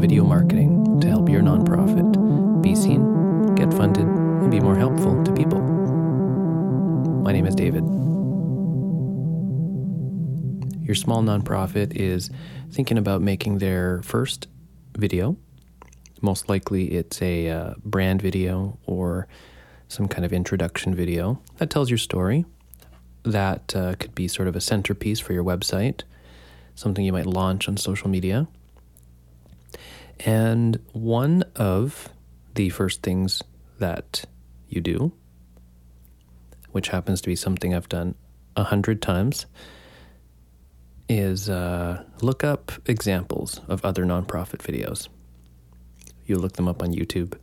video marketing to help your nonprofit be seen, get funded, and be more helpful to people. My name is David. Your small nonprofit is thinking about making their first video. Most likely it's a brand video or some kind of introduction video that tells your story. That could be sort of a centerpiece for your website, something you might launch on social media. And one of the first things that you do, which happens to be something I've done 100 times, is look up examples of other nonprofit videos. You look them up on YouTube.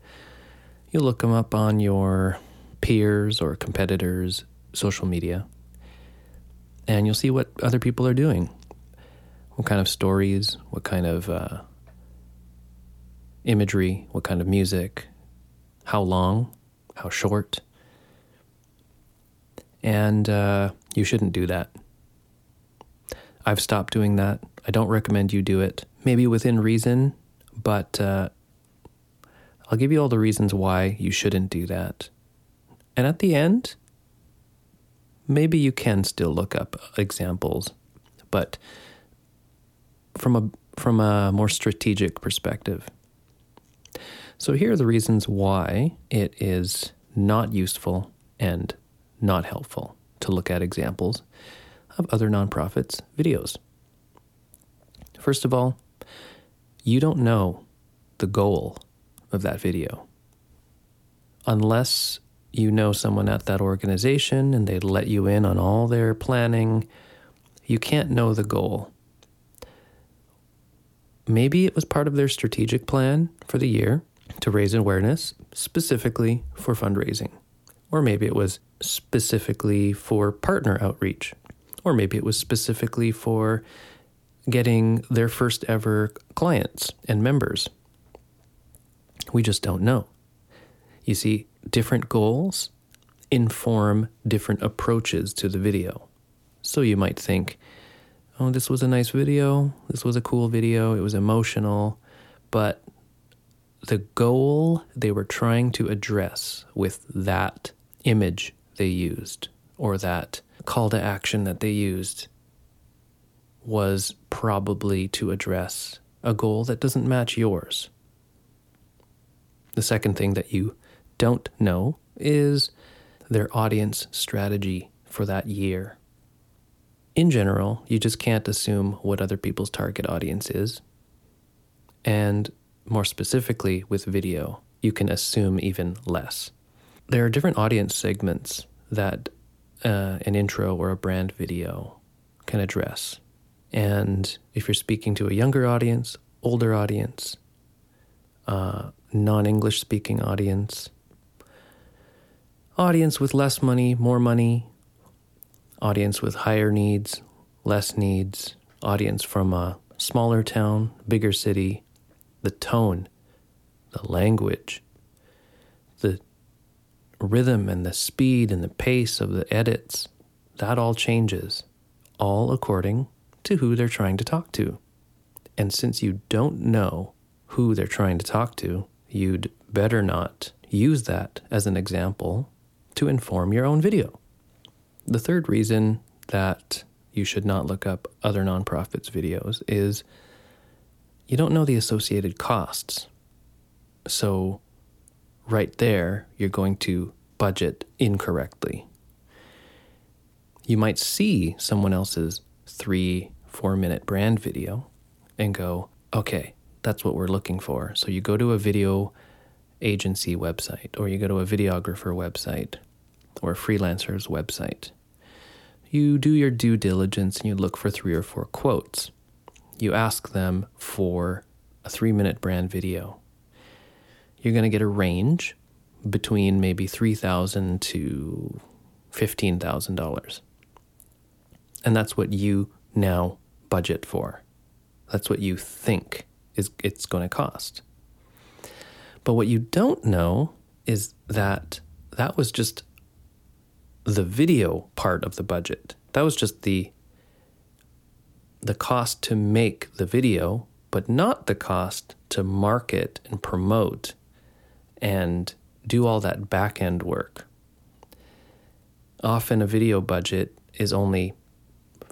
You look them up on your peers' or competitors' social media. And you'll see what other people are doing, what kind of stories, what kind of imagery, what kind of music, how long, how short. And you shouldn't do that. I've stopped doing that. I don't recommend you do it. Maybe within reason, but I'll give you all the reasons why you shouldn't do that. And at the end, maybe you can still look up examples, but from a more strategic perspective. So here are the reasons why it is not useful and not helpful to look at examples of other nonprofits' videos. First of all, you don't know the goal of that video unless you know someone at that organization and they let you in on all their planning. You can't know the goal. Maybe it was part of their strategic plan for the year to raise awareness specifically for fundraising. Or maybe it was specifically for partner outreach. Or maybe it was specifically for getting their first ever clients and members. We just don't know. You see, different goals inform different approaches to the video. So you might think, oh, this was a nice video, this was a cool video, it was emotional, but the goal they were trying to address with that image they used or that call to action that they used was probably to address a goal that doesn't match yours. The second thing that you don't know is their audience strategy for that year. In general, you just can't assume what other people's target audience is. And more specifically with video, you can assume even less. There are different audience segments that an intro or a brand video can address. And if you're speaking to a younger audience, older audience, non-English speaking audience, audience with less money, more money, audience with higher needs, less needs, audience from a smaller town, bigger city, the tone, the language, the rhythm and the speed and the pace of the edits, that all changes, all according to who they're trying to talk to. And since you don't know who they're trying to talk to, you'd better not use that as an example to inform your own video. The third reason that you should not look up other nonprofits' videos is you don't know the associated costs. So right there, you're going to budget incorrectly. You might see someone else's 3-4 minute brand video and go, okay, that's what we're looking for. So you go to a video agency website, or you go to a videographer website, or a freelancer's website. You do your due diligence and you look for 3 or 4 quotes. You ask them for a 3-minute brand video. You're going to get a range between maybe $3,000 to $15,000. And that's what you now budget for. That's what you think is it's going to cost. But what you don't know is that that was just the video part of the budget. That was just the cost to make the video but not the cost to market and promote and do all that back-end work. Often a video budget is only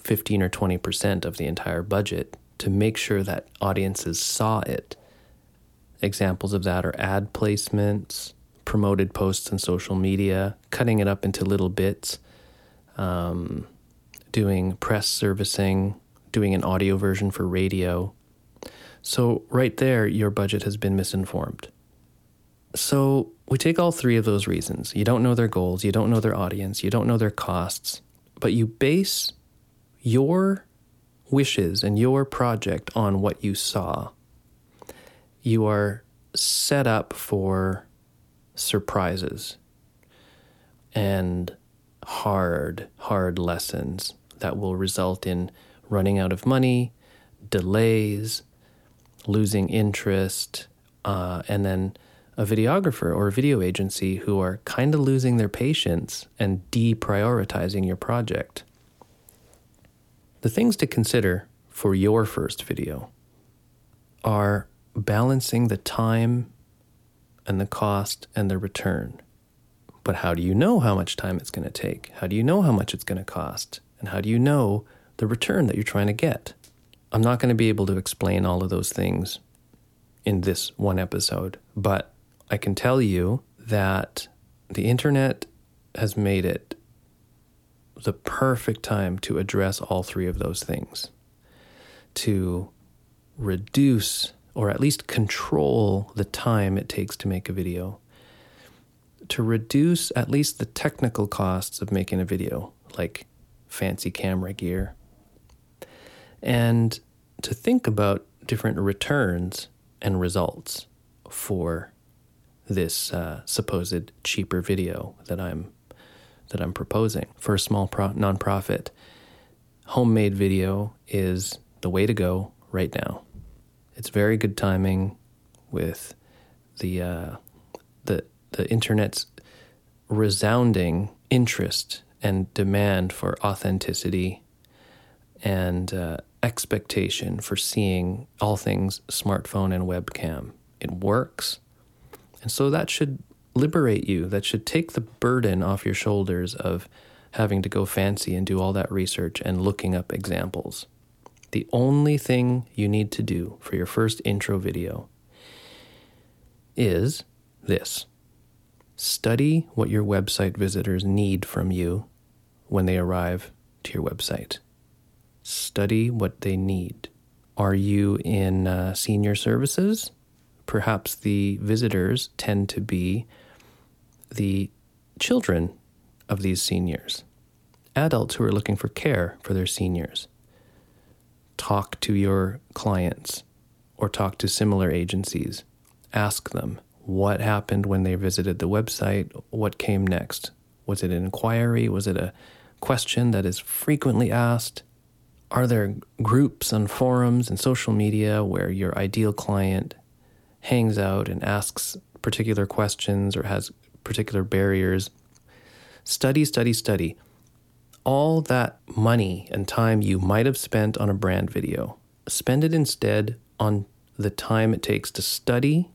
15 or 20% of the entire budget to make sure that audiences saw it. Examples of that are ad placements, promoted posts on social media, cutting it up into little bits, doing press servicing, doing an audio version for radio. So right there, your budget has been misinformed. So we take all three of those reasons. You don't know their goals, you don't know their audience, you don't know their costs, but you base your wishes and your project on what you saw. You are set up for surprises and hard lessons that will result in running out of money, delays, losing interest, and then a videographer or a video agency who are kind of losing their patience and deprioritizing your project. The things to consider for your first video are balancing the time and the cost and the return. But how do you know how much time it's going to take? How do you know how much it's going to cost? And how do you know the return that you're trying to get? I'm not going to be able to explain all of those things in this one episode, but I can tell you that the internet has made it the perfect time to address all three of those things, to reduce or at least control the time it takes to make a video, to reduce at least the technical costs of making a video, like fancy camera gear, and to think about different returns and results for this supposed cheaper video that I'm proposing for a small nonprofit. Homemade video is the way to go right now. It's very good timing with the internet's resounding interest and demand for authenticity and expectation for seeing all things smartphone and webcam. It works. And so that should liberate you. That should take the burden off your shoulders of having to go fancy and do all that research and looking up examples. The only thing you need to do for your first intro video is this. Study what your website visitors need from you when they arrive to your website. Study what they need. Are you in senior services? Perhaps the visitors tend to be the children of these seniors, adults who are looking for care for their seniors. Talk to your clients or talk to similar agencies. Ask them what happened when they visited the website, what came next. Was it an inquiry? Was it a question that is frequently asked? Are there groups and forums and social media where your ideal client hangs out and asks particular questions or has particular barriers? Study. All that money and time you might have spent on a brand video, spend it instead on the time it takes to study,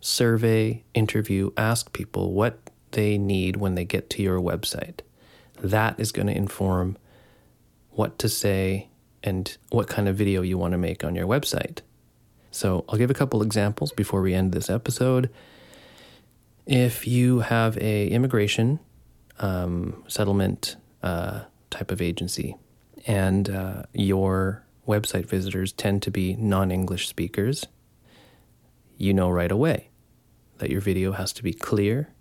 survey, interview, ask people what they need when they get to your website. That is going to inform what to say, and what kind of video you want to make on your website. So I'll give a couple examples before we end this episode. If you have a immigration settlement type of agency, and your website visitors tend to be non-English speakers, you know right away that your video has to be clear,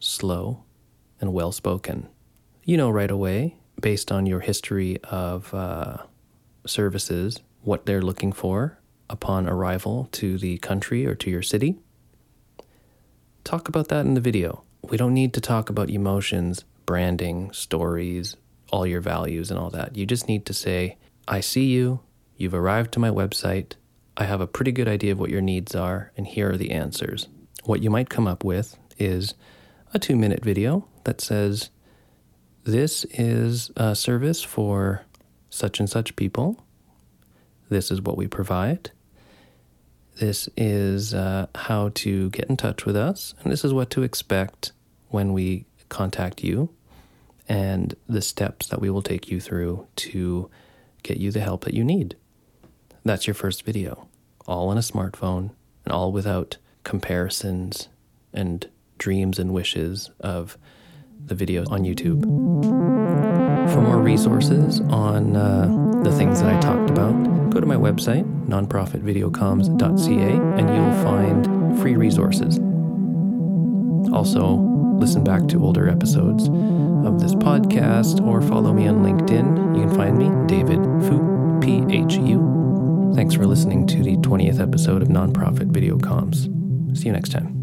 slow, and well-spoken. You know right away, based on your history of services, what they're looking for upon arrival to the country or to your city. Talk about that in the video. We don't need to talk about emotions, branding, stories, all your values and all that. You just need to say, I see you, you've arrived to my website, I have a pretty good idea of what your needs are, and here are the answers. What you might come up with is a 2-minute video that says, this is a service for such and such people. This is what we provide. This is how to get in touch with us, and this is what to expect when we contact you, and the steps that we will take you through to get you the help that you need. That's your first video, all on a smartphone and all without comparisons and dreams and wishes of the videos on YouTube. For more resources on the things that I talked about, go to my website, nonprofitvideocomms.ca, and you'll find free resources. Also, listen back to older episodes of this podcast or follow me on LinkedIn. You can find me, David Phu, Phu. Thanks for listening to the 20th episode of Nonprofit Video Comms. See you next time.